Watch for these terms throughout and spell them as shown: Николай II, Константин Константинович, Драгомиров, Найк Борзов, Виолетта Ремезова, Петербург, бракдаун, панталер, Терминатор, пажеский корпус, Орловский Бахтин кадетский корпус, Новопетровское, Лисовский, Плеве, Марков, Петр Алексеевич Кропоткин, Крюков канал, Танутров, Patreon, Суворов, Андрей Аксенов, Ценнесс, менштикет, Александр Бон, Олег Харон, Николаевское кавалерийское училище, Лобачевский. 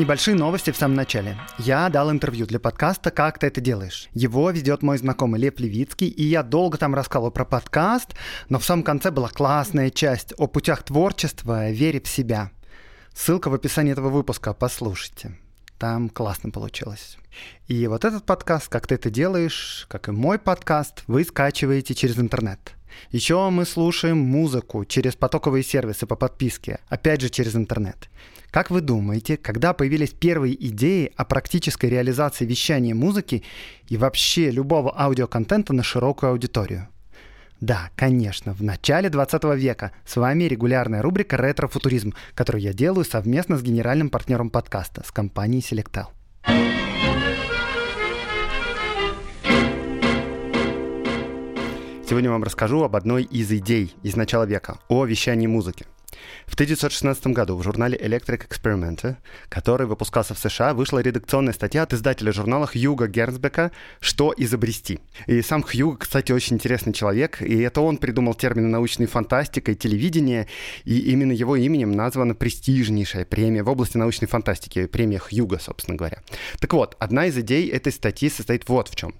Небольшие новости в самом начале. Я дал интервью для подкаста «Как ты это делаешь?». Его ведет мой знакомый Лев Левицкий, и я долго там рассказывал про подкаст, но в самом конце была классная часть о путях творчества, вере в себя. Ссылка в описании этого выпуска, послушайте. Там классно получилось. И вот этот подкаст «Как ты это делаешь?», как и мой подкаст, вы скачиваете через интернет. Еще мы слушаем музыку через потоковые сервисы по подписке, опять же через интернет. Как вы думаете, когда появились первые идеи о практической реализации вещания музыки и вообще любого аудиоконтента на широкую аудиторию? Да, конечно, в начале 20 века. С вами регулярная рубрика «Ретро-футуризм», которую я делаю совместно с генеральным партнером подкаста, с компанией Selectel. Сегодня вам расскажу об одной из идей из начала века – о вещании музыки. В 1916 году в журнале Electric Experiment, который выпускался в США, вышла редакционная статья от издателя журнала Хьюга Гернсбека «Что изобрести?». И сам Хьюг, кстати, очень интересный человек, и это он придумал термины научной фантастики и телевидения, и именно его именем названа престижнейшая премия в области научной фантастики, премия Хьюга, собственно говоря. Так вот, одна из идей этой статьи состоит вот в чем.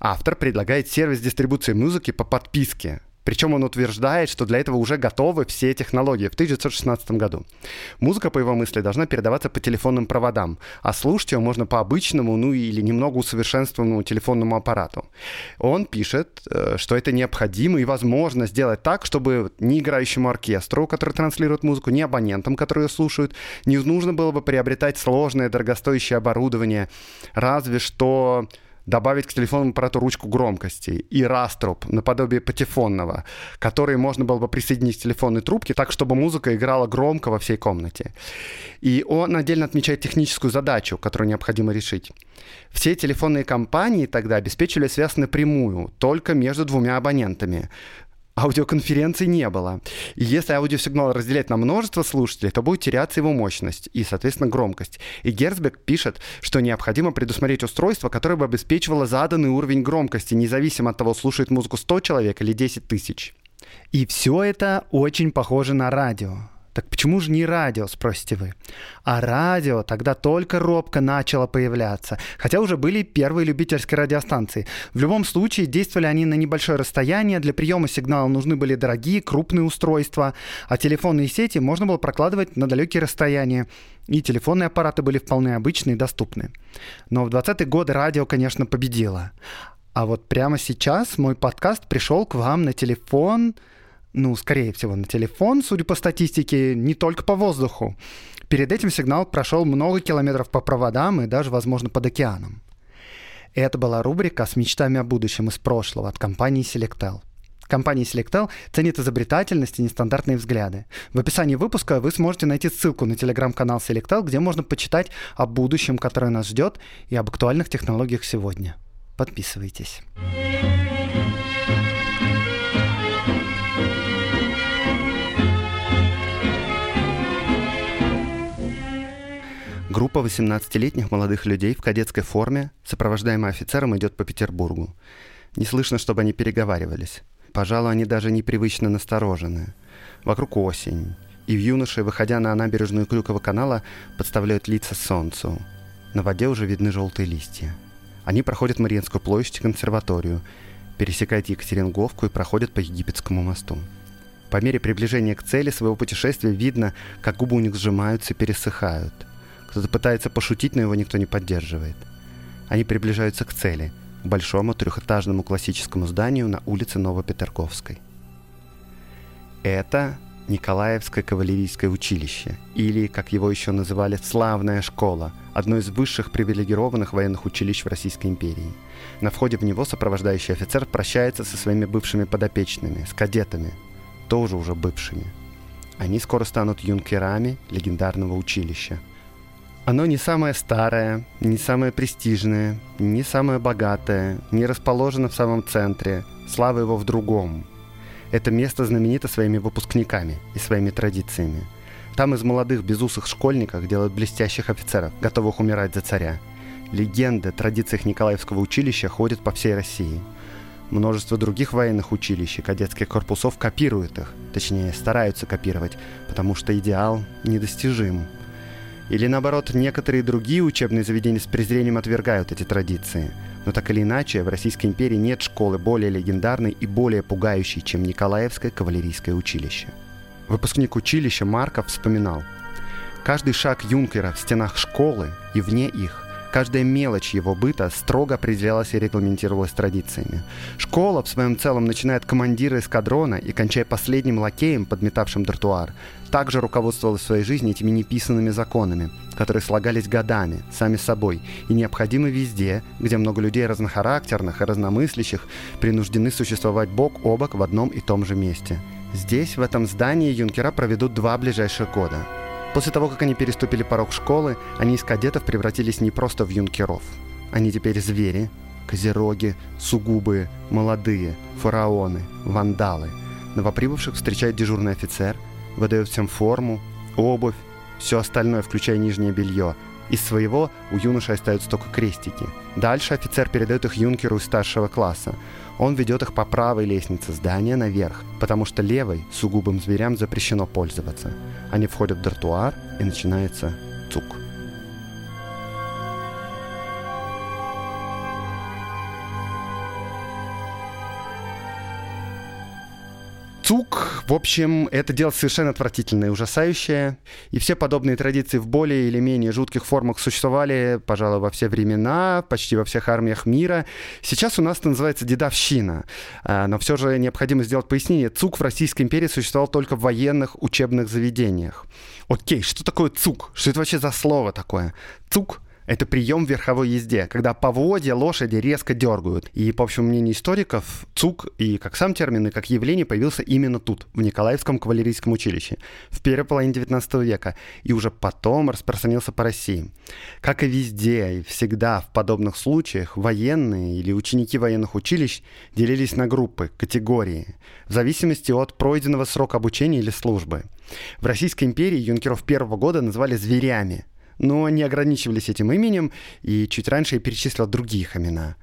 Автор предлагает сервис дистрибуции музыки по подписке. Причем он утверждает, что для этого уже готовы все технологии в 1916 году. Музыка, по его мысли, должна передаваться по телефонным проводам, а слушать ее можно по обычному, или немного усовершенствованному телефонному аппарату. Он пишет, что это необходимо и возможно сделать так, чтобы ни играющему оркестру, который транслирует музыку, ни абонентам, которые ее слушают, не нужно было бы приобретать сложное, дорогостоящее оборудование, разве что добавить к телефонному аппарату ручку громкости и раструб, наподобие патефонного, который можно было бы присоединить к телефонной трубке, так, чтобы музыка играла громко во всей комнате. И он отдельно отмечает техническую задачу, которую необходимо решить. Все телефонные компании тогда обеспечивали связь напрямую, только между двумя абонентами. Аудиоконференций не было. И если аудиосигнал разделять на множество слушателей, то будет теряться его мощность и, соответственно, громкость. И Гернсбек пишет, что необходимо предусмотреть устройство, которое бы обеспечивало заданный уровень громкости, независимо от того, слушает музыку 100 человек или 10 тысяч. И все это очень похоже на радио. Так почему же не радио, спросите вы? А радио тогда только робко начало появляться, хотя уже были первые любительские радиостанции. В любом случае, действовали они на небольшое расстояние, для приема сигнала нужны были дорогие, крупные устройства, а телефонные сети можно было прокладывать на далекие расстояния, и телефонные аппараты были вполне обычные и доступны. Но в 20-е годы радио, конечно, победило. А вот прямо сейчас мой подкаст пришел к вам на телефон... скорее всего, на телефон, судя по статистике, не только по воздуху. Перед этим сигнал прошел много километров по проводам и даже, возможно, под океаном. Это была рубрика «С мечтами о будущем из прошлого» от компании Selectel. Компания Selectel ценит изобретательность и нестандартные взгляды. В описании выпуска вы сможете найти ссылку на телеграм-канал Selectel, где можно почитать о будущем, которое нас ждет, и об актуальных технологиях сегодня. Подписывайтесь. Группа 18-летних молодых людей в кадетской форме, сопровождаемая офицером, идет по Петербургу. Не слышно, чтобы они переговаривались. Пожалуй, они даже непривычно насторожены. Вокруг осень, и юноши, выходя на набережную Крюкова канала, подставляют лица солнцу. На воде уже видны желтые листья. Они проходят Мариинскую площадь и консерваторию, пересекают Екатеринговку и проходят по Египетскому мосту. По мере приближения к цели своего путешествия видно, как губы у них сжимаются и пересыхают. Кто-то пытается пошутить, но его никто не поддерживает. Они приближаются к цели, к большому трехэтажному классическому зданию на улице Новопетровской. Это Николаевское кавалерийское училище, или, как его еще называли, славная школа, одно из высших привилегированных военных училищ в Российской империи. На входе в него сопровождающий офицер прощается со своими бывшими подопечными, с кадетами, тоже уже бывшими. Они скоро станут юнкерами легендарного училища. Оно не самое старое, не самое престижное, не самое богатое, не расположено в самом центре, слава его в другом. Это место знаменито своими выпускниками и своими традициями. Там из молодых безусых школьников делают блестящих офицеров, готовых умирать за царя. Легенды о традициях Николаевского училища ходят по всей России. Множество других военных училищ и кадетских корпусов копируют их, точнее, стараются копировать, потому что идеал недостижим. Или наоборот, некоторые другие учебные заведения с презрением отвергают эти традиции. Но так или иначе, в Российской империи нет школы более легендарной и более пугающей, чем Николаевское кавалерийское училище. Выпускник училища Марков вспоминал: «Каждый шаг юнкера в стенах школы и вне их, каждая мелочь его быта строго определялась и регламентировалась традициями. Школа в своем целом, начиная от командира эскадрона и кончая последним лакеем, подметавшим тротуар, также руководствовалась в своей жизни этими неписанными законами, которые слагались годами, сами собой, и необходимы везде, где много людей разнохарактерных и разномыслящих принуждены существовать бок о бок в одном и том же месте. Здесь, в этом здании, юнкера проведут 2 ближайших года. После того, как они переступили порог школы, они из кадетов превратились не просто в юнкеров. Они теперь звери, козероги, сугубые, молодые, фараоны, вандалы. Новоприбывших встречает дежурный офицер, выдает всем форму, обувь, все остальное, включая нижнее белье. Из своего у юноши остаются только крестики. Дальше офицер передает их юнкеру из старшего класса. Он ведет их по правой лестнице здания наверх, потому что левой сугубым зверям запрещено пользоваться. Они входят в тротуар, и начинается цук». Цук, в общем, это дело совершенно отвратительное и ужасающее. И все подобные традиции в более или менее жутких формах существовали, пожалуй, во все времена, почти во всех армиях мира. Сейчас у нас это называется дедовщина. Но все же необходимо сделать пояснение. Цук в Российской империи существовал только в военных учебных заведениях. Окей, что такое цук? Что это вообще за слово такое? Цук — это прием в верховой езде, когда поводья лошади резко дергают. И, по общему мнению историков, цук и как сам термин, и как явление появился именно тут, в Николаевском кавалерийском училище, в первой половине XIX века, и уже потом распространился по России. Как и везде, и всегда в подобных случаях военные или ученики военных училищ делились на группы, категории, в зависимости от пройденного срока обучения или службы. В Российской империи юнкеров первого года называли «зверями», но не ограничивались этим именем, и чуть раньше я перечислил других имена.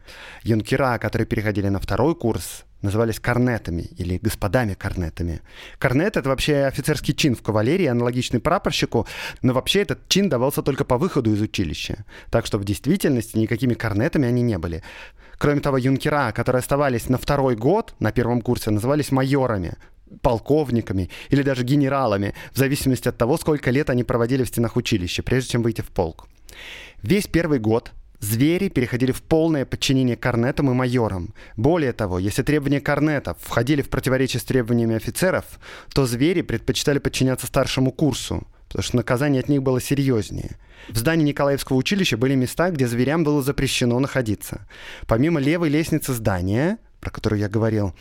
Юнкера, которые переходили на второй курс, назывались корнетами или господами-корнетами. Корнет — это вообще офицерский чин в кавалерии, аналогичный прапорщику, но вообще этот чин давался только по выходу из училища. Так что в действительности никакими корнетами они не были. Кроме того, юнкера, которые оставались на второй год, на первом курсе, назывались майорами, полковниками или даже генералами, в зависимости от того, сколько лет они проводили в стенах училища, прежде чем выйти в полк. Весь первый год звери переходили в полное подчинение корнетам и майорам. Более того, если требования корнетов входили в противоречие с требованиями офицеров, то звери предпочитали подчиняться старшему курсу, потому что наказание от них было серьезнее. В здании Николаевского училища были места, где зверям было запрещено находиться. Помимо левой лестницы здания, про которую я говорил,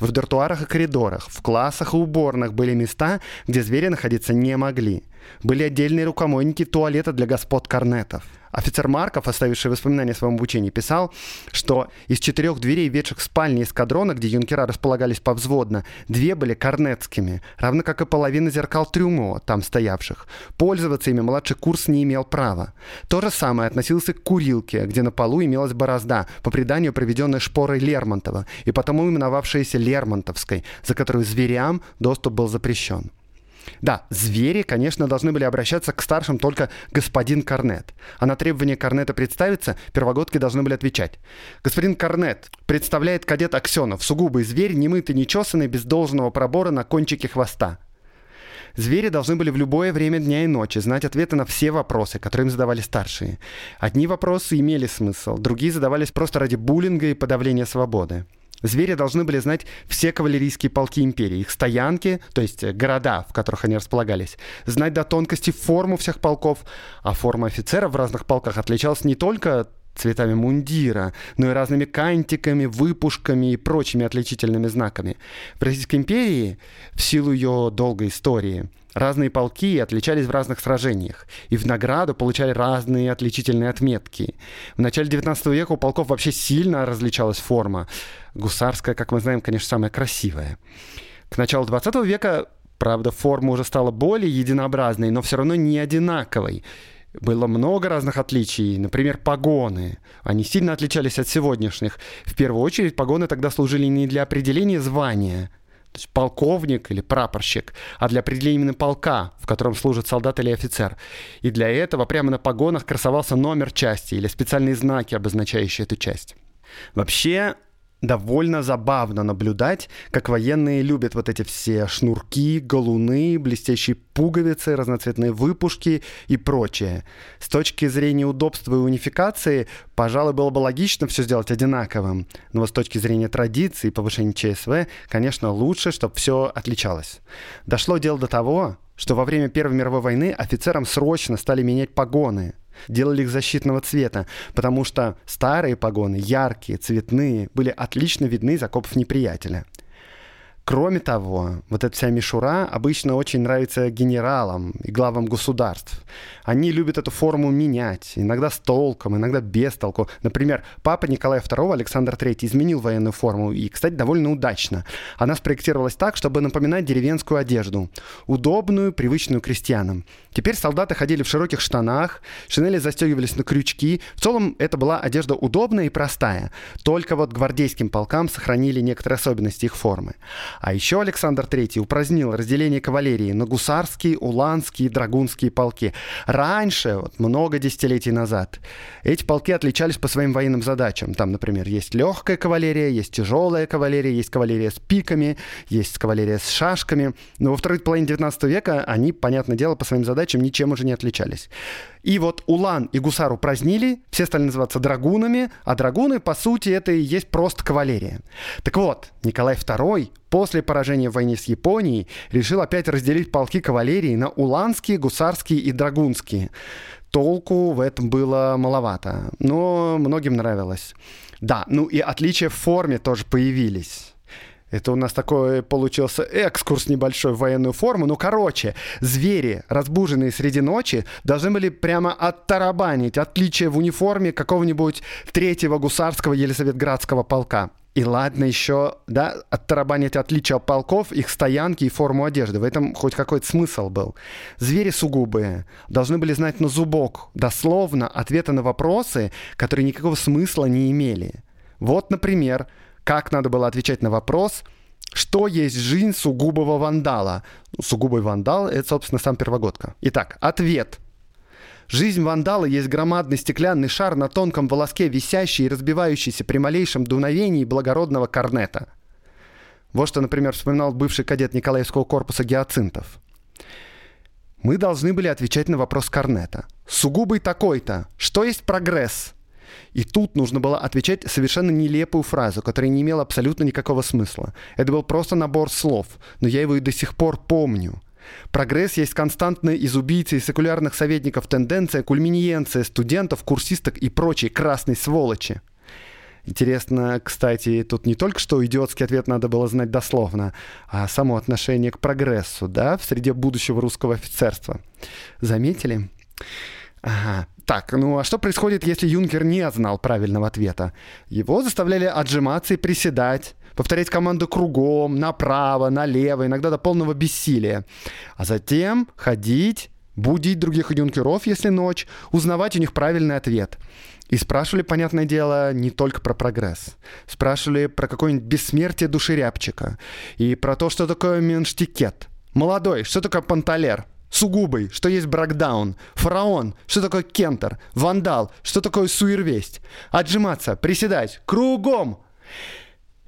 в тротуарах и коридорах, в классах и уборных были места, где звери находиться не могли. Были отдельные рукомойники туалета для господ корнетов. Офицер Марков, оставивший воспоминания о своем обучении, писал, что из 4 дверей, ведших в спальни эскадрона, где юнкера располагались повзводно, 2 были корнетскими, равно как и половина зеркал трюмо, там стоявших. Пользоваться ими младший курс не имел права. То же самое относилось и к курилке, где на полу имелась борозда, по преданию проведенная шпорой Лермонтова, и потому именовавшаяся Лермонтовской, за которую зверям доступ был запрещен. Да, звери, конечно, должны были обращаться к старшим только господин корнет. А на требование корнета представиться первогодки должны были отвечать: «Господин корнет, представляет кадет Аксенов, сугубый зверь, немытый, нечесанный, без должного пробора на кончике хвоста». Звери должны были в любое время дня и ночи знать ответы на все вопросы, которые им задавали старшие. Одни вопросы имели смысл, другие задавались просто ради буллинга и подавления свободы. Звери должны были знать все кавалерийские полки империи, их стоянки, то есть города, в которых они располагались, знать до тонкости форму всех полков, а форма офицеров в разных полках отличалась не только цветами мундира, но и разными кантиками, выпушками и прочими отличительными знаками. В Российской империи, в силу ее долгой истории, разные полки отличались в разных сражениях, и в награду получали разные отличительные отметки. В начале XIX века у полков вообще сильно различалась форма. Гусарская, как мы знаем, конечно, самая красивая. К началу XX века, правда, форма уже стала более единообразной, но все равно не одинаковой. Было много разных отличий, например, погоны. Они сильно отличались от сегодняшних. В первую очередь погоны тогда служили не для определения звания, то есть полковник или прапорщик, а для определения именно полка, в котором служит солдат или офицер. И для этого прямо на погонах красовался номер части или специальные знаки, обозначающие эту часть. Вообще, довольно забавно наблюдать, как военные любят вот эти все шнурки, галуны, блестящие пуговицы, разноцветные выпушки и прочее. С точки зрения удобства и унификации, пожалуй, было бы логично все сделать одинаковым. Но вот с точки зрения традиции и повышения ЧСВ, конечно, лучше, чтобы все отличалось. Дошло дело до того, что во время Первой мировой войны офицерам срочно стали менять погоны. Делали их защитного цвета, потому что старые погоны, яркие, цветные, были отлично видны из окопов неприятеля. Кроме того, вот эта вся мишура обычно очень нравится генералам и главам государств. Они любят эту форму менять, иногда с толком, иногда без толку. Например, папа Николая II, Александр III, изменил военную форму, и, кстати, довольно удачно. Она спроектировалась так, чтобы напоминать деревенскую одежду, удобную, привычную крестьянам. Теперь солдаты ходили в широких штанах, шинели застегивались на крючки. В целом, это была одежда удобная и простая. Только вот гвардейским полкам сохранили некоторые особенности их формы. А еще Александр III упразднил разделение кавалерии на гусарские, уланские и драгунские полки. Раньше, вот много десятилетий назад, эти полки отличались по своим военным задачам. Там, например, есть легкая кавалерия, есть тяжелая кавалерия, есть кавалерия с пиками, есть кавалерия с шашками. Но во второй половине XIX века они, понятное дело, по своим задачам ничем уже не отличались. И вот улан и гусар упразднили, все стали называться драгунами, а драгуны, по сути, это и есть просто кавалерия. Так вот, Николай II после поражения в войне с Японией решил опять разделить полки кавалерии на уланские, гусарские и драгунские. Толку в этом было маловато, но многим нравилось. Да, ну и отличия в форме тоже появились. Это у нас такой получился экскурс небольшой в военную форму. Ну, короче, звери, разбуженные среди ночи, должны были прямо оттарабанить отличие в униформе какого-нибудь третьего гусарского Елизаветградского полка. И ладно еще, да, оттарабанить отличия от полков, их стоянки и форму одежды. В этом хоть какой-то смысл был. Звери сугубые должны были знать на зубок, дословно, ответы на вопросы, которые никакого смысла не имели. Вот, например, как надо было отвечать на вопрос, что есть жизнь сугубого вандала? Сугубый вандал — это, собственно, сам первогодка. Итак, ответ. Жизнь вандала есть громадный стеклянный шар на тонком волоске, висящий и разбивающийся при малейшем дуновении благородного корнета. Вот что, например, вспоминал бывший кадет Николаевского корпуса Гиацинтов. Мы должны были отвечать на вопрос корнета. Сугубый такой-то. Что есть прогресс? И тут нужно было отвечать совершенно нелепую фразу, которая не имела абсолютно никакого смысла. Это был просто набор слов, но я его и до сих пор помню. Прогресс есть константная из убийц и секулярных советников тенденция, кульминиенция студентов, курсисток и прочей красной сволочи. Интересно, кстати, тут не только что идиотский ответ надо было знать дословно, а само отношение к прогрессу, да, в среде будущего русского офицерства. Заметили? Ага. Так, ну а что происходит, если юнкер не знал правильного ответа? Его заставляли отжиматься и приседать, повторять команду кругом, направо, налево, иногда до полного бессилия. А затем ходить, будить других юнкеров, если ночь, узнавать у них правильный ответ. И спрашивали, понятное дело, не только про прогресс. Спрашивали про какое-нибудь бессмертие душерябчика и про то, что такое менштикет. Молодой, что такое панталер? Сугубый, что есть бракдаун, фараон, что такое кентер, вандал, что такое суервесть, отжиматься, приседать, кругом.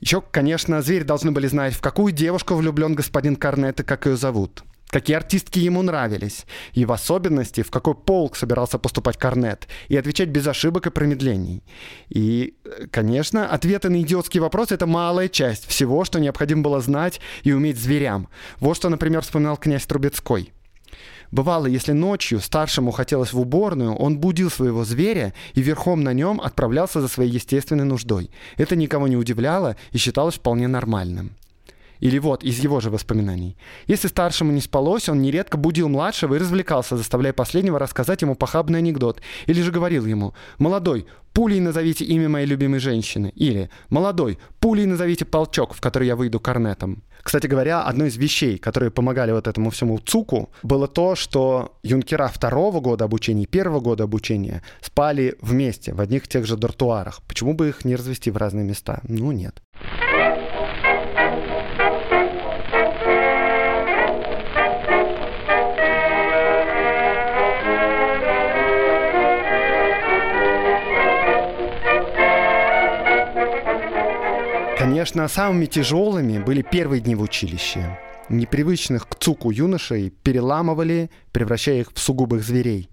Еще, конечно, звери должны были знать, в какую девушку влюблен господин корнет и как ее зовут, какие артистки ему нравились, и в особенности, в какой полк собирался поступать корнет, и отвечать без ошибок и промедлений. И, конечно, ответы на идиотские вопросы — это малая часть всего, что необходимо было знать и уметь зверям. Вот что, например, вспоминал князь Трубецкой. Бывало, если ночью старшему хотелось в уборную, он будил своего зверя и верхом на нем отправлялся за своей естественной нуждой. Это никого не удивляло и считалось вполне нормальным. Или вот, из его же воспоминаний. Если старшему не спалось, он нередко будил младшего и развлекался, заставляя последнего рассказать ему похабный анекдот. Или же говорил ему: «Молодой, пулей назовите имя моей любимой женщины». Или: «Молодой, пулей назовите полчок, в который я выйду корнетом». Кстати говоря, одной из вещей, которые помогали вот этому всему цуку, было то, что юнкера второго года обучения и первого года обучения спали вместе, в одних и тех же дартуарах. Почему бы их не развести в разные места? Ну нет. Конечно, самыми тяжелыми были первые дни в училище. Непривычных к цуку юношей переламывали, превращая их в сугубых зверей.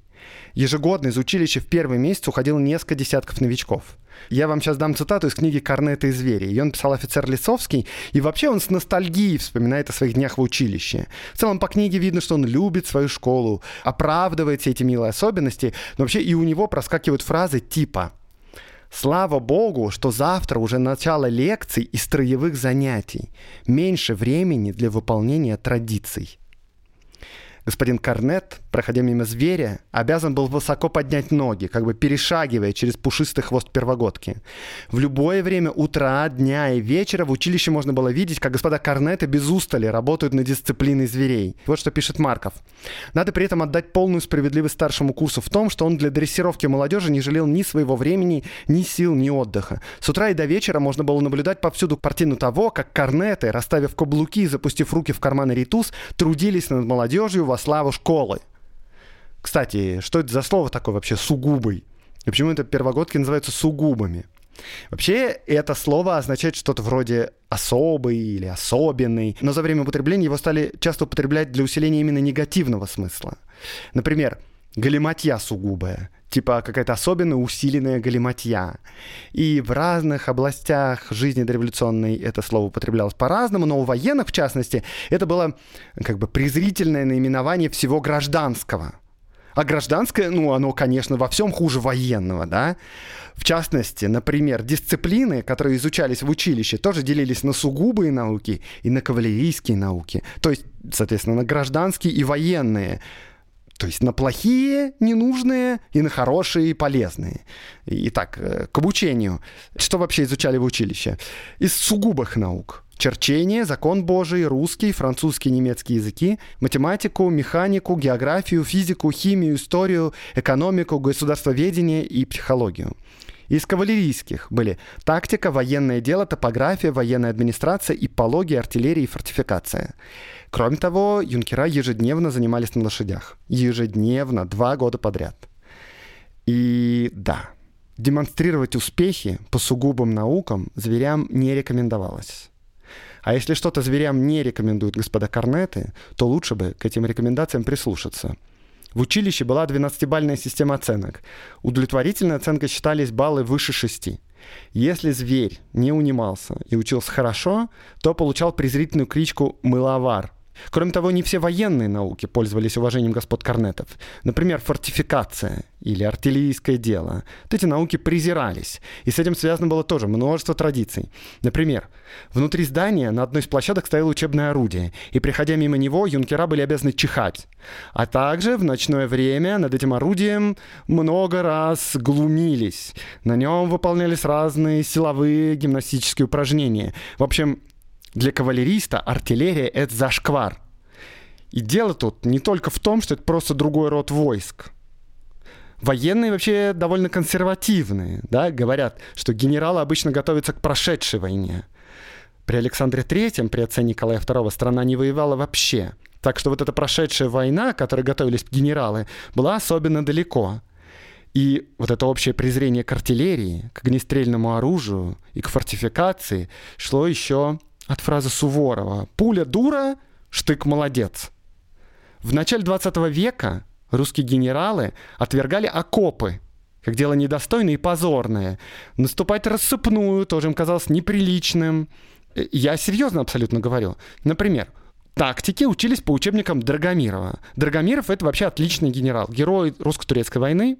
Ежегодно из училища в первый месяц уходило несколько десятков новичков. Я вам сейчас дам цитату из книги «Корнеты и звери». Ее написал офицер Лисовский, и вообще он с ностальгией вспоминает о своих днях в училище. В целом по книге видно, что он любит свою школу, оправдывает все эти милые особенности, но вообще и у него проскакивают фразы типа: «Слава Богу, что завтра уже начало лекций и строевых занятий. Меньше времени для выполнения традиций». Господин Корнет, проходя мимо зверя, обязан был высоко поднять ноги, как бы перешагивая через пушистый хвост первогодки. В любое время утра, дня и вечера в училище можно было видеть, как господа Корнеты без устали работают над дисциплиной зверей. Вот что пишет Марков. «Надо при этом отдать полную справедливость старшему курсу в том, что он для дрессировки молодежи не жалел ни своего времени, ни сил, ни отдыха. С утра и до вечера можно было наблюдать повсюду картину того, как Корнеты, расставив каблуки и запустив руки в карманы ритус, трудились над молодежью во славу школы». Кстати, что это за слово такое вообще «сугубый»? И почему это первогодки называются «сугубыми»? Вообще, это слово означает что-то вроде «особый» или «особенный», но за время употребления его стали часто употреблять для усиления именно негативного смысла. Например, «галиматья сугубая», типа какая-то особенно усиленная галиматья. И в разных областях жизни дореволюционной это слово употреблялось по-разному, но у военных, в частности, это было как бы презрительное наименование всего гражданского. А гражданское, ну, оно, конечно, во всем хуже военного, да? В частности, например, дисциплины, которые изучались в училище, тоже делились на сугубые науки и на кавалерийские науки. То есть, соответственно, на гражданские и военные. То есть на плохие, ненужные, и на хорошие, полезные. Итак, к обучению. Что вообще изучали в училище? Из сугубых наук: черчение, закон Божий, русский, французский, немецкий языки, математику, механику, географию, физику, химию, историю, экономику, государствоведение и психологию. Из кавалерийских были тактика, военное дело, топография, военная администрация, иппология, артиллерия и фортификация. Кроме того, юнкера ежедневно занимались на лошадях. Ежедневно, 2 года подряд. И да, демонстрировать успехи по сугубым наукам зверям не рекомендовалось. А если что-то зверям не рекомендуют господа Корнеты, то лучше бы к этим рекомендациям прислушаться. В училище была 12-бальная система оценок. Удовлетворительной оценкой считались баллы выше 6. Если зверь не унимался и учился хорошо, то получал презрительную кличку «мыловар». Кроме того, не все военные науки пользовались уважением господ Корнетов. Например, фортификация или артиллерийское дело. Вот эти науки презирались, и с этим связано было тоже множество традиций. Например, внутри здания на одной из площадок стояло учебное орудие, и, проходя мимо него, юнкера были обязаны чихать. А также в ночное время над этим орудием много раз глумились. На нем выполнялись разные силовые гимнастические упражнения. В общем, для кавалериста артиллерия — это зашквар. И дело тут не только в том, что это просто другой род войск. Военные вообще довольно консервативные, да, говорят, что генералы обычно готовятся к прошедшей войне. При Александре III, при отце Николая II, страна не воевала вообще. Так что вот эта прошедшая война, к которой готовились генералы, была особенно далеко. И вот это общее презрение к артиллерии, к огнестрельному оружию и к фортификации шло еще от фразы Суворова: «Пуля дура, штык молодец». В начале 20 века русские генералы отвергали окопы, как дело недостойное и позорное. Наступать рассыпную тоже им казалось неприличным. Я серьезно абсолютно говорю. Например, Тактики учились по учебникам Драгомирова. Драгомиров — это вообще отличный генерал, герой русско-турецкой войны.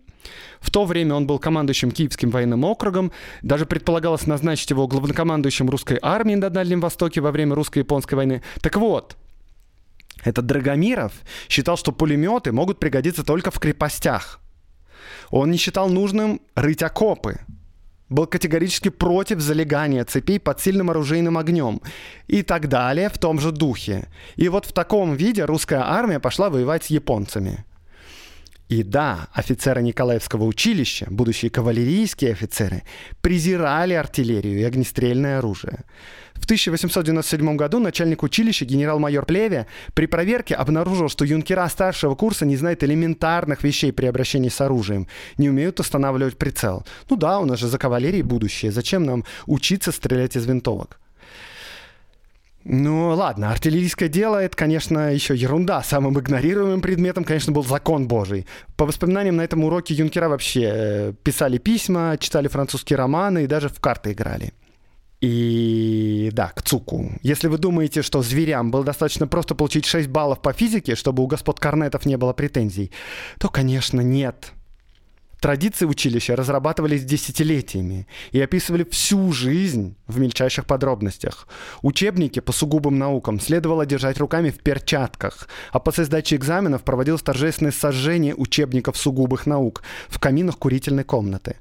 В то время он был командующим Киевским военным округом. Даже предполагалось назначить его главнокомандующим русской армии на Дальнем Востоке во время русско-японской войны. Так вот, этот Драгомиров считал, что пулеметы могут пригодиться только в крепостях. Он не считал нужным рыть окопы. Был категорически против залегания цепей под сильным оружейным огнем и так далее в том же духе. И вот в таком виде русская армия пошла воевать с японцами. И да, офицеры Николаевского училища, будущие кавалерийские офицеры, презирали артиллерию и огнестрельное оружие. В 1897 году начальник училища генерал-майор Плеве при проверке обнаружил, что юнкера старшего курса не знают элементарных вещей при обращении с оружием, не умеют останавливать прицел. Ну да, у нас же за кавалерией будущее, зачем нам учиться стрелять из винтовок? Ну ладно, артиллерийское дело — это, конечно, еще ерунда. Самым игнорируемым предметом, конечно, был закон Божий. По воспоминаниям, на этом уроке юнкера вообще писали письма, читали французские романы и даже в карты играли. И да, к цуку. Если вы думаете, что зверям было достаточно просто получить 6 баллов по физике, чтобы у господ Корнетов не было претензий, то, конечно, нет. Традиции училища разрабатывались десятилетиями и описывали всю жизнь в мельчайших подробностях. Учебники по сугубым наукам следовало держать руками в перчатках, а после сдачи экзаменов проводилось торжественное сожжение учебников сугубых наук в каминах курительной комнаты.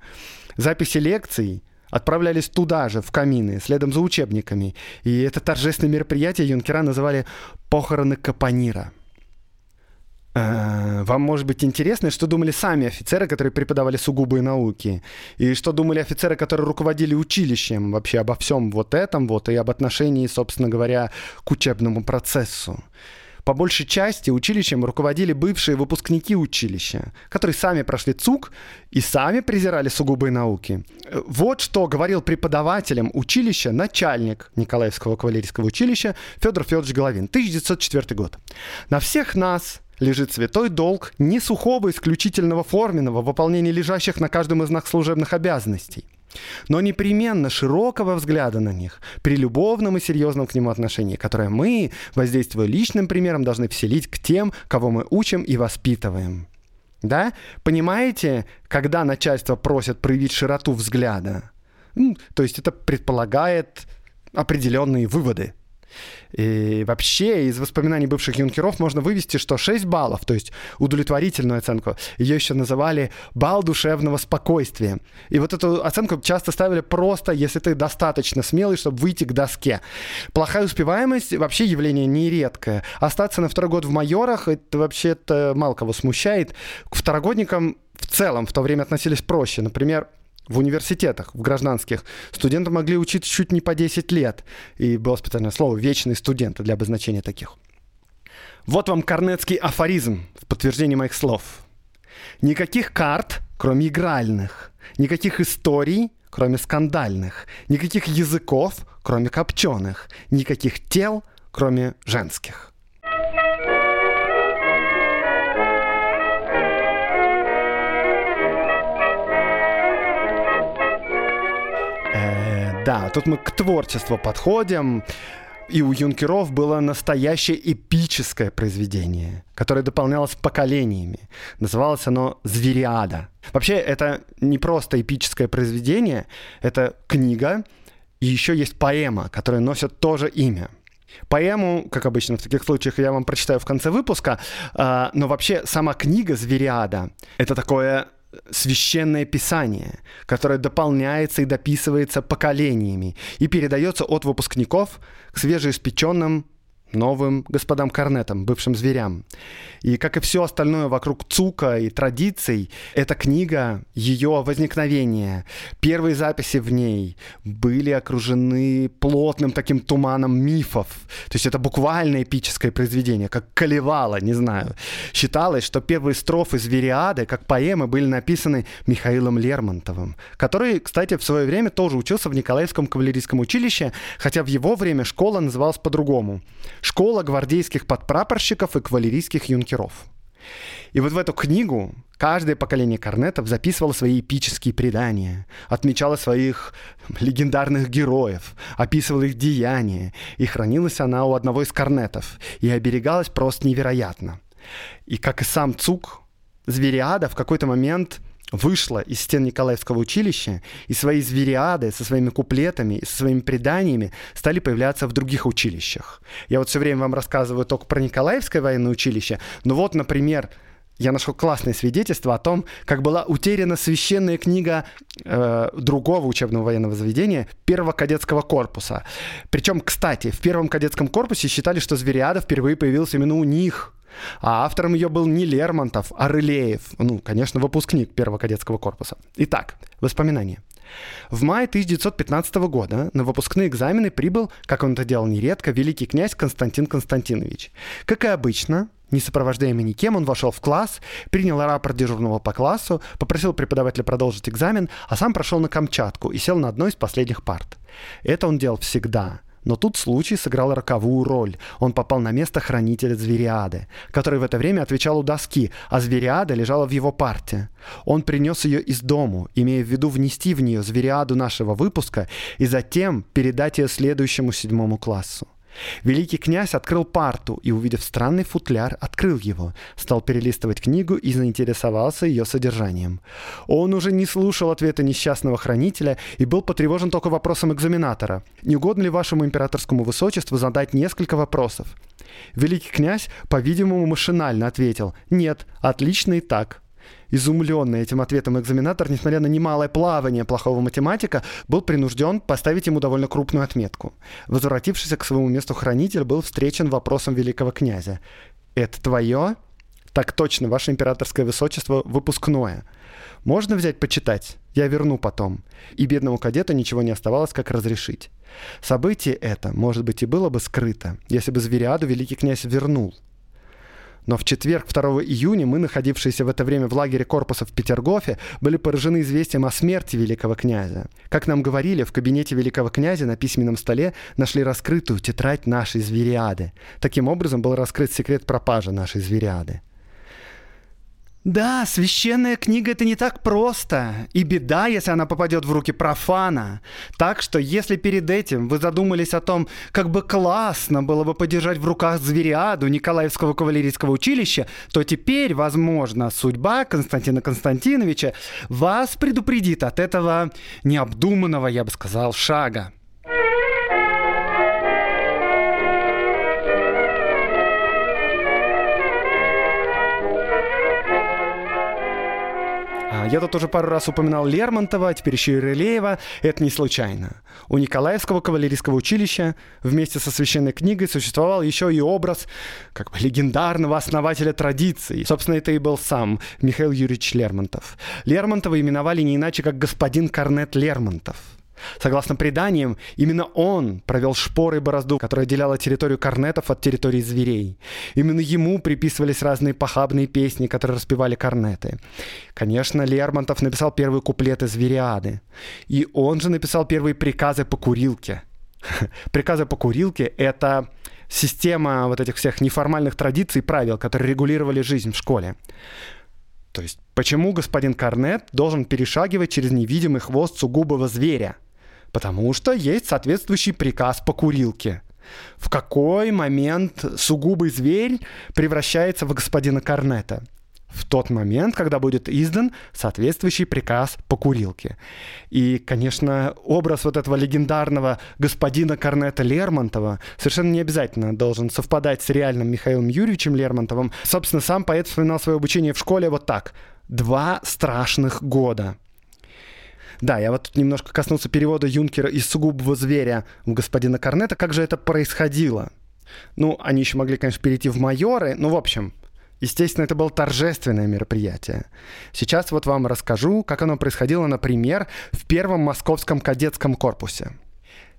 Записи лекций отправлялись туда же, в камины, следом за учебниками, и это торжественное мероприятие юнкера называли «похороны капонира». Вам может быть интересно, что думали сами офицеры, которые преподавали сугубые науки, и что думали офицеры, которые руководили училищем, вообще обо всем вот этом вот и об отношении, собственно говоря, к учебному процессу. По большей части училищем руководили бывшие выпускники училища, которые сами прошли ЦУК и сами презирали сугубые науки. Вот что говорил преподавателям училища начальник Николаевского кавалерийского училища Федор Федорович Головин, 1904 год. «На всех нас лежит святой долг не сухого исключительного форменного выполнения лежащих на каждом из нас служебных обязанностей, но непременно широкого взгляда на них, при любовном и серьезном к нему отношении, которое мы, воздействуя личным примером, должны вселить к тем, кого мы учим и воспитываем». Да? Понимаете, когда начальство просит проявить широту взгляда? То есть это предполагает определенные выводы. И вообще из воспоминаний бывших юнкеров можно вывести, что 6 баллов, то есть удовлетворительную оценку, ее еще называли «бал душевного спокойствия». И вот эту оценку часто ставили просто, если ты достаточно смелый, чтобы выйти к доске. Плохая успеваемость — вообще явление нередкое. Остаться на второй год в майорах — это вообще-то мало кого смущает. К второгодникам в целом в то время относились проще. Например, в университетах, в гражданских, студенты могли учиться чуть не по 10 лет. И было специальное слово «вечные студенты» для обозначения таких. Вот вам корнетский афоризм в подтверждение моих слов. «Никаких карт, кроме игральных. Никаких историй, кроме скандальных. Никаких языков, кроме копченых. Никаких тел, кроме женских». Да, тут мы к творчеству подходим, и у юнкеров было настоящее эпическое произведение, которое дополнялось поколениями. Называлось оно «Звериада». Вообще, это не просто эпическое произведение, это книга, и еще есть поэма, которая носит то же имя. Поэму, как обычно в таких случаях, я вам прочитаю в конце выпуска, но вообще сама книга «Звериада» — это такое священное писание, которое дополняется и дописывается поколениями и передается от выпускников к свежеиспеченным новым господам Корнетам, бывшим зверям. И как и все остальное вокруг ЦУКа и традиций, эта книга, ее возникновение, первые записи в ней были окружены плотным таким туманом мифов. То есть это буквально эпическое произведение, как колевало, не знаю. Считалось, что первые строфы «Звериады», как поэмы, были написаны Михаилом Лермонтовым, который, кстати, в свое время тоже учился в Николаевском кавалерийском училище, хотя в его время школа называлась по-другому — «Школа гвардейских подпрапорщиков и кавалерийских юнкеров». И вот в эту книгу каждое поколение корнетов записывало свои эпические предания, отмечало своих легендарных героев, описывало их деяния, и хранилась она у одного из корнетов, и оберегалась просто невероятно. И как и сам Цук, Звериада в какой-то момент вышла из стен Николаевского училища, и свои звериады со своими куплетами и со своими преданиями стали появляться в других училищах. Я вот все время вам рассказываю только про Николаевское военное училище, но вот, например, я нашел классное свидетельство о том, как была утеряна священная книга другого учебного военного заведения, первого кадетского корпуса. Причем, кстати, в первом кадетском корпусе считали, что звериада впервые появилась именно у них. А автором ее был не Лермонтов, а Рылеев. Ну, конечно, выпускник первого кадетского корпуса. Итак, воспоминания. В мае 1915 года на выпускные экзамены прибыл, как он это делал нередко, великий князь Константин Константинович. Как и обычно, не сопровождаемый никем, он вошел в класс, принял рапорт дежурного по классу, попросил преподавателя продолжить экзамен, а сам прошел на Камчатку и сел на одной из последних парт. Это он делал всегда. Но тут случай сыграл роковую роль. Он попал на место хранителя Звериады, который в это время отвечал у доски, а Звериада лежала в его парте. Он принес ее из дому, имея в виду внести в нее Звериаду нашего выпуска и затем передать ее следующему седьмому классу. Великий князь открыл парту и, увидев странный футляр, открыл его, стал перелистывать книгу и заинтересовался ее содержанием. Он уже не слушал ответа несчастного хранителя и был потревожен только вопросом экзаменатора. «Не угодно ли вашему императорскому высочеству задать несколько вопросов?» Великий князь, по-видимому, машинально ответил «Нет, отлично и так». Изумленный этим ответом экзаменатор, несмотря на немалое плавание плохого математика, был принужден поставить ему довольно крупную отметку. Возвратившийся к своему месту хранитель был встречен вопросом великого князя. «Это твое?» «Так точно, ваше императорское высочество, выпускное». «Можно взять почитать? Я верну потом». И бедному кадету ничего не оставалось, как разрешить. Событие это, может быть, и было бы скрыто, если бы Звериаду великий князь вернул. Но в четверг, 2 июня, мы, находившиеся в это время в лагере корпуса в Петергофе, были поражены известием о смерти великого князя. Как нам говорили, в кабинете великого князя на письменном столе нашли раскрытую тетрадь нашей Звериады. Таким образом был раскрыт секрет пропажи нашей Звериады. Да, священная книга — это не так просто. И беда, если она попадет в руки профана. Так что, если перед этим вы задумались о том, как бы классно было бы подержать в руках Звериаду Николаевского кавалерийского училища, то теперь, возможно, судьба Константина Константиновича вас предупредит от этого необдуманного, я бы сказал, шага. Я тут уже пару раз упоминал Лермонтова, а теперь еще и Рылеева. Это не случайно. У Николаевского кавалерийского училища вместе со священной книгой существовал еще и образ как бы легендарного основателя традиций. Собственно, это и был сам Михаил Юрьевич Лермонтов. Лермонтова именовали не иначе, как господин Корнет Лермонтов. Согласно преданиям, именно он провел шпоры и борозду, которая отделяла территорию корнетов от территории зверей. Именно ему приписывались разные похабные песни, которые распевали корнеты. Конечно, Лермонтов написал первые куплеты Звериады. И он же написал первые приказы по курилке. Приказы по курилке — это система вот этих всех неформальных традиций и правил, которые регулировали жизнь в школе. То есть, почему господин корнет должен перешагивать через невидимый хвост сугубого зверя? Потому что есть соответствующий приказ по курилке. В какой момент сугубый зверь превращается в господина корнета? В тот момент, когда будет издан соответствующий приказ по курилке. И, конечно, образ вот этого легендарного господина корнета Лермонтова совершенно не обязательно должен совпадать с реальным Михаилом Юрьевичем Лермонтовым. Собственно, сам поэт вспоминал свое обучение в школе вот так. 2 страшных года. Да, я вот тут немножко коснулся перевода Юнкера из сугубого зверя в господина корнета. Как же это происходило? Ну, они еще могли, конечно, перейти в майоры, но в общем... Естественно, это было торжественное мероприятие. Сейчас вот вам расскажу, как оно происходило, например, в первом московском кадетском корпусе.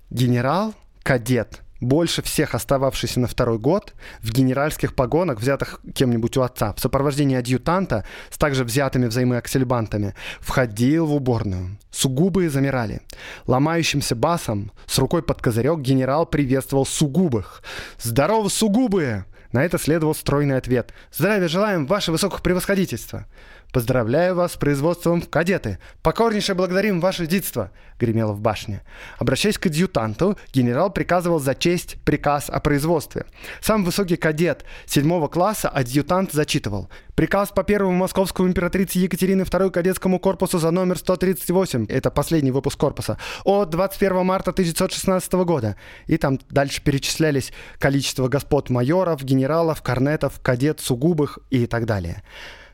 Генерал-кадет, больше всех остававшийся на второй год, в генеральских погонах, взятых кем-нибудь у отца, в сопровождении адъютанта с также взятыми взаймы аксельбантами, входил в уборную. Сугубые замирали. Ломающимся басом, с рукой под козырек, генерал приветствовал сугубых. «Здорово, сугубые!» — На это следовал стройный ответ. «Здравия желаем, ваше высокопревосходительство!» «Поздравляю вас с производством в кадеты! Покорнейше благодарим ваше детство!» — гремело в башне. Обращаясь к адъютанту, генерал приказывал зачесть приказ о производстве. Сам высокий кадет 7 класса адъютант зачитывал. «Приказ по первому московскому императрице Екатерины II кадетскому корпусу за номер 138, это последний выпуск корпуса, от 21 марта 1916 года». И там дальше перечислялись количество господ майоров, генералов, корнетов, кадет, сугубых и так далее.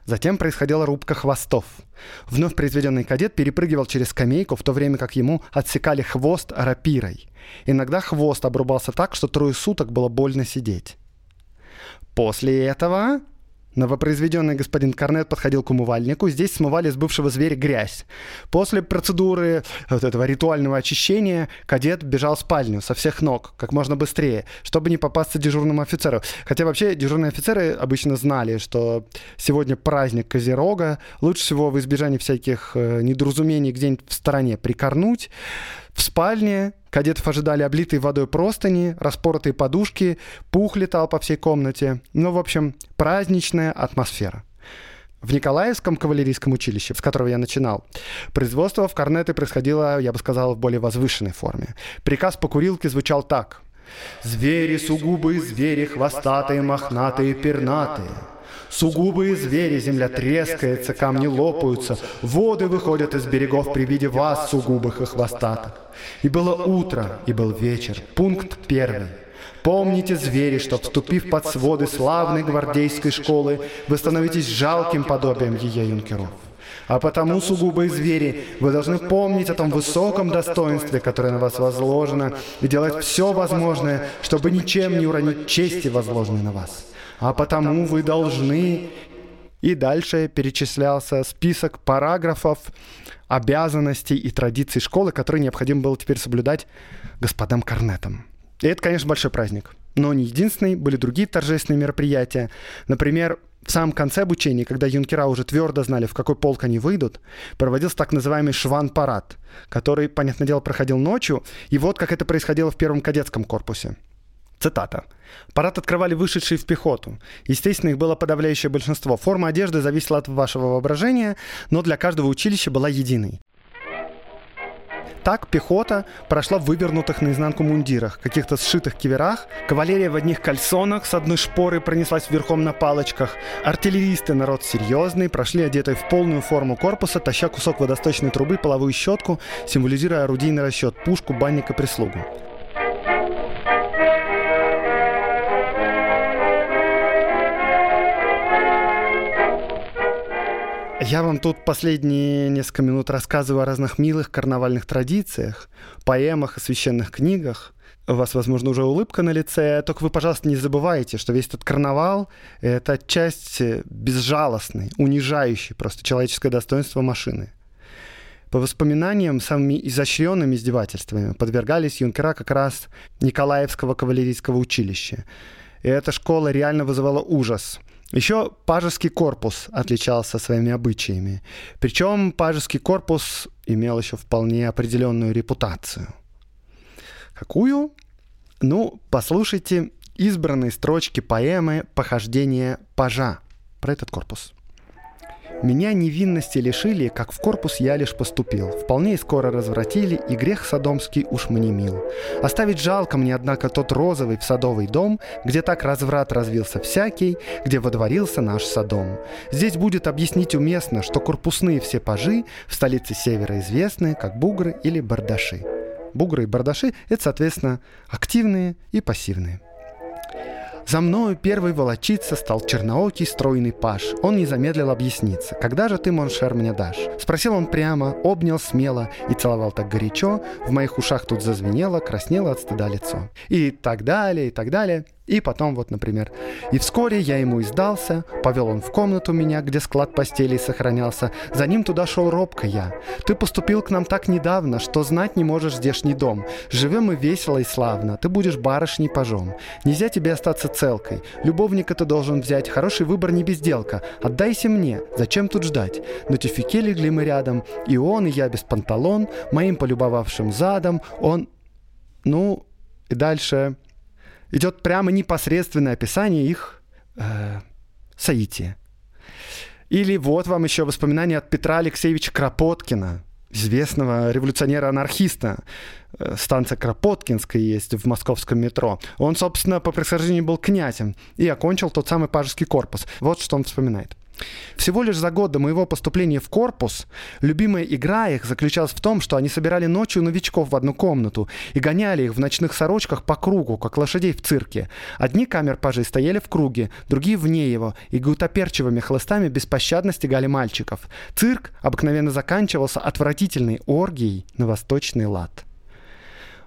Затем происходила рубка хвостов. Вновь произведенный кадет перепрыгивал через скамейку, в то время как ему отсекали хвост рапирой. Иногда хвост обрубался так, что 3 суток было больно сидеть. После этого новопроизведенный господин корнет подходил к умывальнику, здесь смывали с бывшего зверя грязь. После процедуры вот этого ритуального очищения кадет бежал в спальню со всех ног, как можно быстрее, чтобы не попасться дежурному офицеру. Хотя вообще дежурные офицеры обычно знали, что сегодня праздник Козерога, лучше всего в избежании всяких недоразумений где-нибудь в стороне прикорнуть. В спальне кадетов ожидали облитые водой простыни, распоротые подушки, пух летал по всей комнате. Ну, в общем, праздничная атмосфера. В Николаевском кавалерийском училище, с которого я начинал, производство в корнеты происходило, я бы сказал, в более возвышенной форме. Приказ по курилке звучал так. «Звери сугубые, звери хвостатые, мохнатые, пернатые. Сугубые звери, земля трескается, камни лопаются, воды выходят из берегов при виде вас, сугубых и хвостатых. И было утро, и был вечер. Пункт 1. Помните, звери, что, вступив под своды славной гвардейской школы, вы становитесь жалким подобием ее юнкеров. А потому, сугубые звери, вы должны помнить о том высоком достоинстве, которое на вас возложено, и делать все возможное, чтобы ничем не уронить чести, возложенной на вас. А потому вы должны...» И дальше перечислялся список параграфов, обязанностей и традиций школы, которые необходимо было теперь соблюдать господам корнетам. И это, конечно, большой праздник. Но не единственный, были другие торжественные мероприятия. Например, в самом конце обучения, когда юнкера уже твердо знали, в какой полк они выйдут, проводился так называемый шван-парад, который, понятное дело, проходил ночью. И вот как это происходило в 1-м кадетском корпусе. Цитата. «Парад открывали вышедшие в пехоту. Естественно, их было подавляющее большинство. Форма одежды зависела от вашего воображения, но для каждого училища была единой. Так пехота прошла в вывернутых наизнанку мундирах, каких-то сшитых киверах, кавалерия в одних кальсонах с одной шпорой пронеслась верхом на палочках, артиллеристы, народ серьезный, прошли одетые в полную форму корпуса, таща кусок водосточной трубы, половую щетку, символизируя орудийный расчет, пушку, банник и прислугу». Я вам тут последние несколько минут рассказываю о разных милых карнавальных традициях, поэмах и священных книгах. У вас, возможно, уже улыбка на лице, только вы, пожалуйста, не забывайте, что весь этот карнавал — это часть безжалостной, унижающей просто человеческое достоинство машины. По воспоминаниям, самыми изощренными издевательствами подвергались юнкера как раз Николаевского кавалерийского училища. И эта школа реально вызывала ужас. Еще пажеский корпус отличался своими обычаями. Причем пажеский корпус имел еще вполне определенную репутацию. Какую? Ну, послушайте избранные строчки поэмы «Похождение пажа» про этот корпус. «Меня невинности лишили, как в корпус я лишь поступил. Вполне и скоро развратили, и грех содомский уж мне мил. Оставить жалко мне, однако, тот розовый в садовый дом, где так разврат развился всякий, где водворился наш Содом. Здесь будет объяснить уместно, что корпусные все пажи в столице Севера известны, как бугры или бардаши». Бугры и бардаши — это, соответственно, активные и пассивные. «За мною первый волочиться стал черноокий стройный паж. Он не замедлил объясниться. Когда же ты, моншер, мне дашь? Спросил он прямо, обнял смело и целовал так горячо. В моих ушах тут зазвенело, краснело от стыда лицо». И так далее, и так далее. И потом вот, например. «И вскоре я ему издался, повел он в комнату меня, где склад постелей сохранялся. За ним туда шел робко я. Ты поступил к нам так недавно, что знать не можешь здешний дом. Живем мы весело и славно, ты будешь барышней пажом. Нельзя тебе остаться целкой, любовника ты должен взять, хороший выбор не безделка. Отдайся мне, зачем тут ждать? На тюфике легли мы рядом, и он, и я без панталон, моим полюбовавшим задом, он...» Ну, и дальше... Идет прямо непосредственное описание их Саития. Или вот вам еще воспоминания от Петра Алексеевича Кропоткина, известного революционера-анархиста. Станция Кропоткинская есть в московском метро. Он, собственно, по происхождению был князем и окончил тот самый пажеский корпус. Вот что он вспоминает. Всего лишь за год до моего поступления в корпус любимая игра их заключалась в том, что они собирали ночью новичков в одну комнату и гоняли их в ночных сорочках по кругу, как лошадей в цирке. Одни камер-пажи стояли в круге, другие вне его, и гутоперчивыми хлыстами беспощадно стегали мальчиков. Цирк обыкновенно заканчивался отвратительной оргией на восточный лад.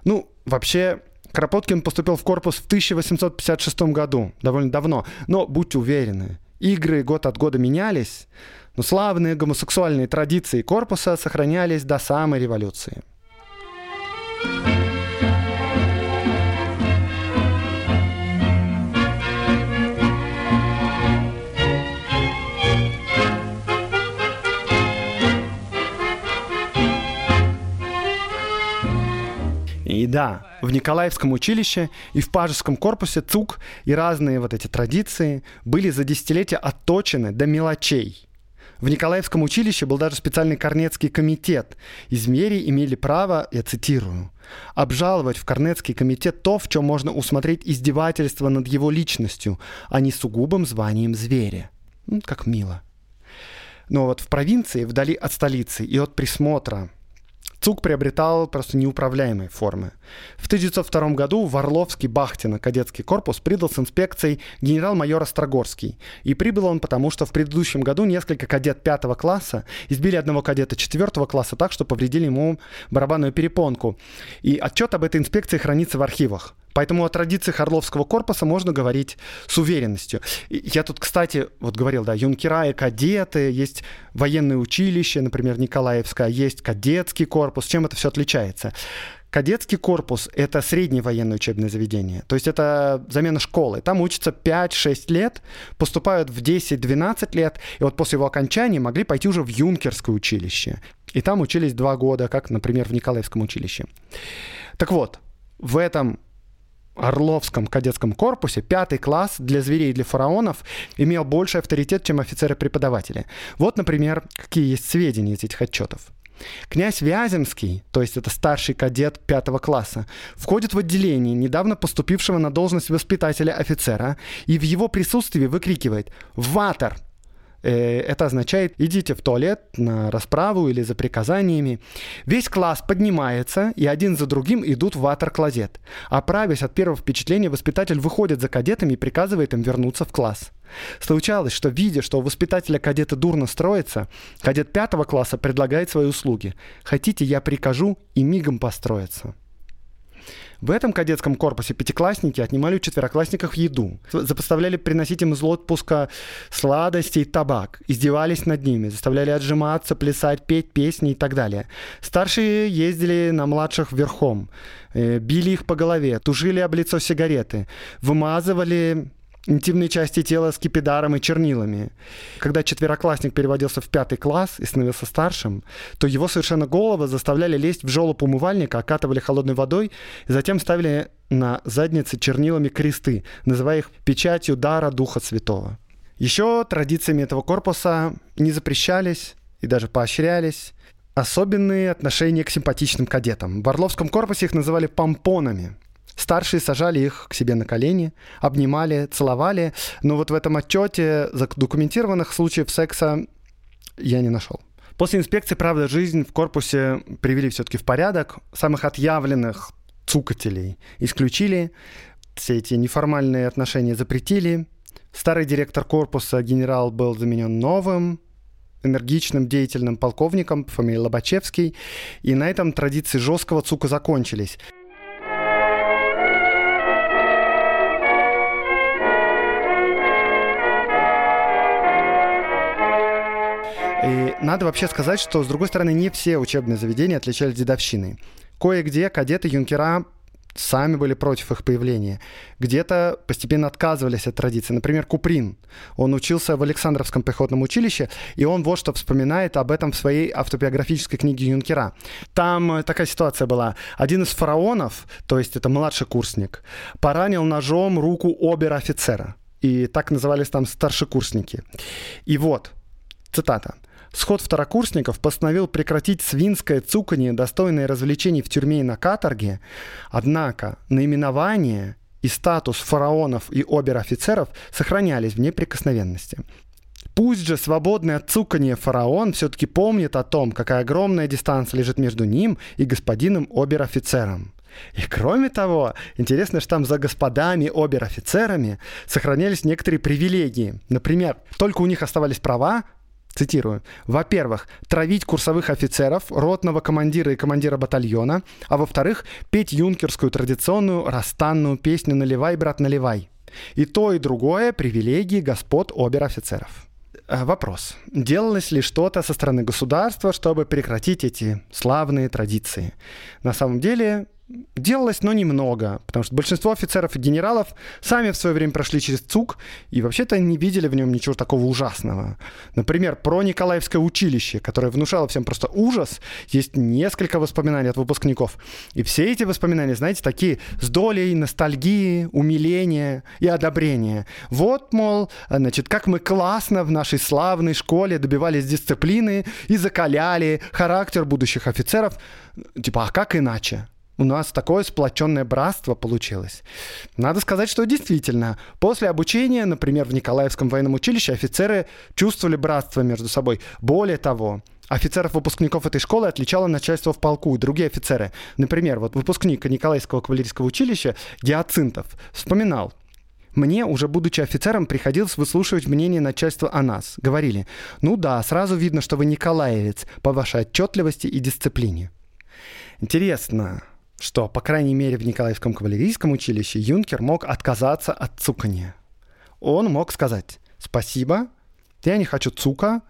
Ну, вообще, Кропоткин поступил в корпус в 1856 году, довольно давно, но будьте уверены, игры год от года менялись, но славные гомосексуальные традиции корпуса сохранялись до самой революции. И да, в Николаевском училище и в Пажеском корпусе ЦУК и разные вот эти традиции были за десятилетия отточены до мелочей. В Николаевском училище был даже специальный Корнетский комитет. Измерии имели право, я цитирую, «обжаловать в Корнетский комитет то, в чем можно усмотреть издевательство над его личностью, а не сугубым званием зверя». Ну, как мило. Но вот в провинции, вдали от столицы и от присмотра, ЦУК приобретал просто неуправляемые формы. В 1902 году в Орловский Бахтино-кадетский корпус прибыл с инспекцией генерал-майор Острогорский. И прибыл он потому, что в предыдущем году несколько кадет 5 класса избили одного кадета 4 класса так, что повредили ему барабанную перепонку. И отчет об этой инспекции хранится в архивах. Поэтому о традициях Орловского корпуса можно говорить с уверенностью. Я тут, кстати, вот говорил, да, юнкера и кадеты, есть военное училище, например, Николаевское, есть кадетский корпус. Чем это все отличается? Кадетский корпус — это среднее военное учебное заведение, то есть это замена школы. Там учатся 5-6 лет, поступают в 10-12 лет, и вот после его окончания могли пойти уже в юнкерское училище. И там учились 2 года, как, например, в Николаевском училище. Так вот, в этом Орловском кадетском корпусе 5 класс для зверей и для фараонов имел больше авторитет, чем офицеры-преподаватели. Вот, например, какие есть сведения из этих отчетов. Князь Вяземский, то есть это старший кадет 5 класса, входит в отделение недавно поступившего на должность воспитателя офицера и в его присутствии выкрикивает «Ватер!». Это означает «идите в туалет на расправу или за приказаниями». Весь класс поднимается, и один за другим идут в ватер-клозет. Оправясь от первого впечатления, воспитатель выходит за кадетами и приказывает им вернуться в класс. Случалось, что, видя, что у воспитателя кадета дурно строится, кадет 5 класса предлагает свои услуги. «Хотите, я прикажу» и мигом построится. В этом кадетском корпусе 5-классники отнимали у 4-классников еду, заставляли приносить им из отпуска сладости и табак, издевались над ними, заставляли отжиматься, плясать, петь песни и так далее. Старшие ездили на младших верхом, били их по голове, тужили об лицо сигареты, вымазывали интимные части тела скипидаром и чернилами. Когда 4-классник переводился в 5 класс и становился старшим, то его совершенно голого заставляли лезть в жёлоб умывальника, окатывали холодной водой и затем ставили на заднице чернилами кресты, называя их печатью дара Духа Святого. Еще традициями этого корпуса не запрещались и даже поощрялись особенные отношения к симпатичным кадетам. В Орловском корпусе их называли «помпонами». Старшие сажали их к себе на колени, обнимали, целовали. Но вот в этом отчете задокументированных случаев секса я не нашел. После инспекции, правда, жизнь в корпусе привели все-таки в порядок. Самых отъявленных цукателей исключили. Все эти неформальные отношения запретили. Старый директор корпуса генерал был заменен новым, энергичным, деятельным полковником по фамилии Лобачевский. И на этом традиции жесткого цука закончились. И надо вообще сказать, что, с другой стороны, не все учебные заведения отличались дедовщиной. Кое-где кадеты-юнкера сами были против их появления. Где-то постепенно отказывались от традиции. Например, Куприн. Он учился в Александровском пехотном училище, и он вот что вспоминает об этом в своей автобиографической книге «Юнкера». Там такая ситуация была. Один из фараонов, то есть это младший курсник, поранил ножом руку обер-офицера. и так назывались там старшекурсники. И вот, цитата. «Сход второкурсников постановил прекратить свинское цуканье, достойное развлечений в тюрьме и на каторге, однако наименование и статус фараонов и обер-офицеров сохранялись в неприкосновенности». Пусть же свободный от цуканья фараон все-таки помнит о том, какая огромная дистанция лежит между ним и господином обер-офицером. И кроме того, интересно, что там за господами обер-офицерами сохранялись некоторые привилегии. Например, только у них оставались права, цитирую, во-первых, травить курсовых офицеров, ротного командира и командира батальона, а во-вторых, петь юнкерскую традиционную расстанную песню «Наливай, брат, наливай». И то, и другое привилегии господ обер-офицеров. Вопрос. Делалось ли что-то со стороны государства, чтобы прекратить эти славные традиции? На самом деле, делалось, но немного, потому что большинство офицеров и генералов сами в свое время прошли через ЦУК и вообще-то не видели в нем ничего такого ужасного. Например, про Николаевское училище, которое внушало всем просто ужас, есть несколько воспоминаний от выпускников. И все эти воспоминания, знаете, такие с долей ностальгии, умиления и одобрения. Вот, мол, значит, как мы классно в нашей славной школе добивались дисциплины и закаляли характер будущих офицеров. Типа, а как иначе? У нас такое сплоченное братство получилось. Надо сказать, что действительно, после обучения, например, в Николаевском военном училище офицеры чувствовали братство между собой. Более того, офицеров-выпускников этой школы отличало начальство в полку и другие офицеры. Например, вот выпускник Николаевского кавалерийского училища Гиацинтов вспоминал. Мне, уже будучи офицером, приходилось выслушивать мнение начальства о нас. Говорили, ну да, сразу видно, что вы николаевец по вашей отчетливости и дисциплине. Интересно, что, по крайней мере, в Николаевском кавалерийском училище юнкер мог отказаться от цуканья. Он мог сказать «Спасибо, я не хочу цука,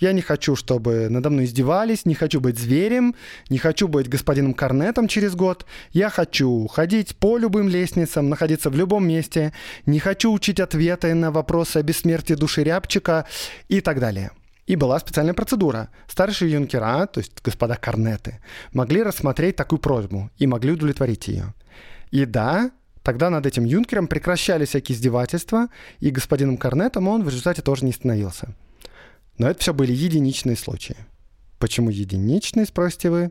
я не хочу, чтобы надо мной издевались, не хочу быть зверем, не хочу быть господином корнетом через год, я хочу ходить по любым лестницам, находиться в любом месте, не хочу учить ответы на вопросы о бессмертии души рябчика» и так далее». И была специальная процедура. Старшие юнкера, то есть господа корнеты, могли рассмотреть такую просьбу и могли удовлетворить ее. И да, тогда над этим юнкером прекращали всякие издевательства, и господином корнетом он в результате тоже не становился. Но это все были единичные случаи. Почему единичные, спросите вы?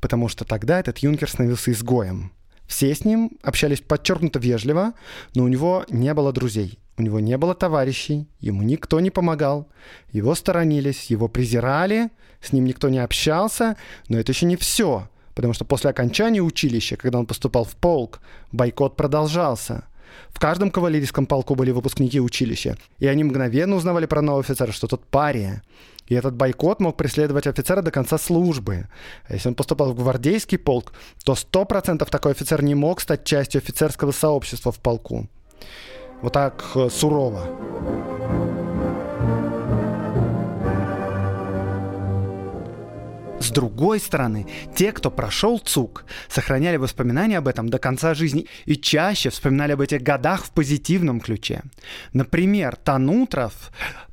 Потому что тогда этот юнкер становился изгоем. Все с ним общались подчеркнуто вежливо, но у него не было друзей. У него не было товарищей, ему никто не помогал, его сторонились, его презирали, с ним никто не общался, но это еще не все, потому что после окончания училища, когда он поступал в полк, бойкот продолжался. В каждом кавалерийском полку были выпускники училища, и они мгновенно узнавали про нового офицера, что тот пария. И этот бойкот мог преследовать офицера до конца службы. А если он поступал в гвардейский полк, то 100% такой офицер не мог стать частью офицерского сообщества в полку. Вот так сурово. С другой стороны, те, кто прошел ЦУК, сохраняли воспоминания об этом до конца жизни и чаще вспоминали об этих годах в позитивном ключе. Например, Танутров,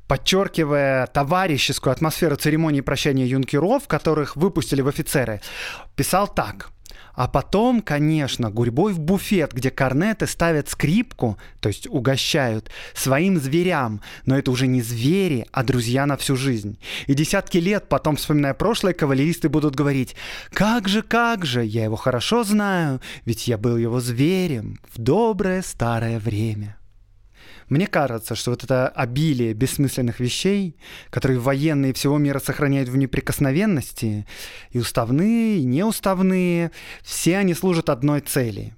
подчеркивая товарищескую атмосферу церемонии прощания юнкеров, которых выпустили в офицеры, писал так. А потом, конечно, гурьбой в буфет, где корнеты ставят скрипку, то есть угощают, своим зверям, но это уже не звери, а друзья на всю жизнь. И десятки лет потом, вспоминая прошлое, кавалеристы будут говорить «Как же, я его хорошо знаю, ведь я был его зверем в доброе старое время». Мне кажется, что вот это обилие бессмысленных вещей, которые военные всего мира сохраняют в неприкосновенности, и уставные, и неуставные, все они служат одной цели.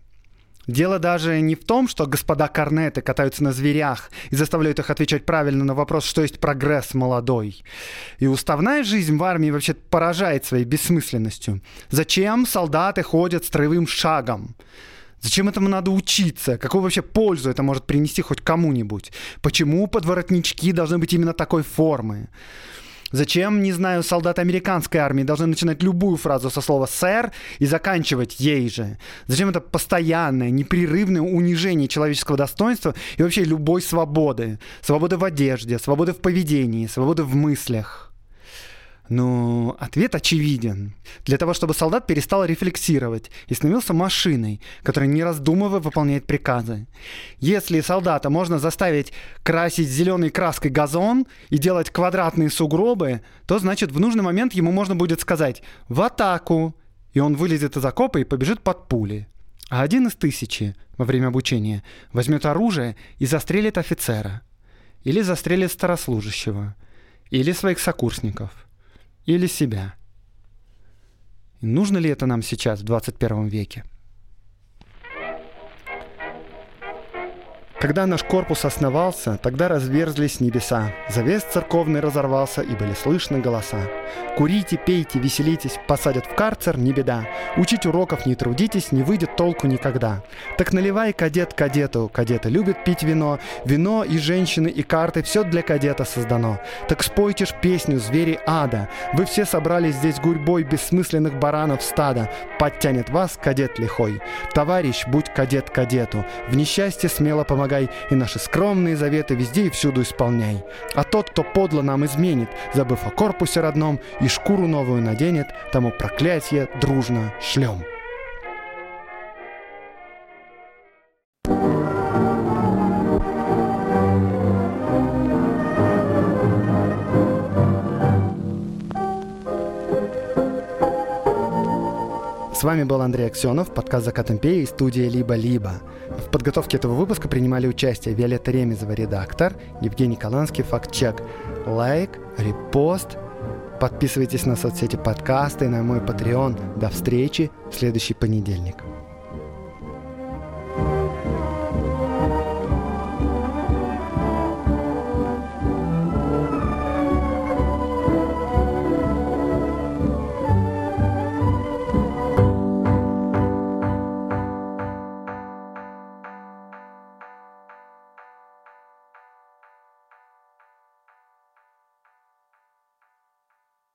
Дело даже не в том, что господа корнеты катаются на зверях и заставляют их отвечать правильно на вопрос, что есть прогресс молодой. И уставная жизнь в армии вообще поражает своей бессмысленностью. Зачем солдаты ходят строевым шагом? Зачем этому надо учиться? Какую вообще пользу это может принести хоть кому-нибудь? Почему подворотнички должны быть именно такой формы? Зачем, не знаю, солдаты американской армии должны начинать любую фразу со слова «сэр» и заканчивать ей же? Зачем это постоянное, непрерывное унижение человеческого достоинства и вообще любой свободы? Свободы в одежде, свободы в поведении, свободы в мыслях. Но ответ очевиден. Для того, чтобы солдат перестал рефлексировать и становился машиной, которая не раздумывая выполняет приказы. Если солдата можно заставить красить зеленой краской газон и делать квадратные сугробы, то значит в нужный момент ему можно будет сказать «в атаку», и он вылезет из окопа и побежит под пули. А один из тысячи во время обучения возьмет оружие и застрелит офицера. Или застрелит старослужащего. Или своих сокурсников. Или себя. И нужно ли это нам сейчас, в 21 веке? Когда наш корпус основался, тогда разверзлись небеса. Завес церковный разорвался, и были слышны голоса. Курите, пейте, веселитесь, посадят в карцер, не беда. Учить уроков не трудитесь, не выйдет толку никогда. Так наливай, кадет, кадету. Кадеты любят пить вино. Вино и женщины, и карты, все для кадета создано. Так спойте ж песню «Звери ада». Вы все собрались здесь гурьбой бессмысленных баранов стада. Подтянет вас кадет лихой. Товарищ, будь кадет кадету. В несчастье смело помогай. И наши скромные заветы везде и всюду исполняй. А тот, кто подло нам изменит, забыв о корпусе родном, и шкуру новую наденет, тому проклятье дружно шлем. С вами был Андрей Аксенов, подкаст «Закат империи» и студия «Либо-либо». В подготовке этого выпуска принимали участие Виолетта Ремезова, редактор, Евгений Каланский, фактчек. Лайк, репост, подписывайтесь на соцсети подкаста и на мой Patreon. До встречи в следующий понедельник.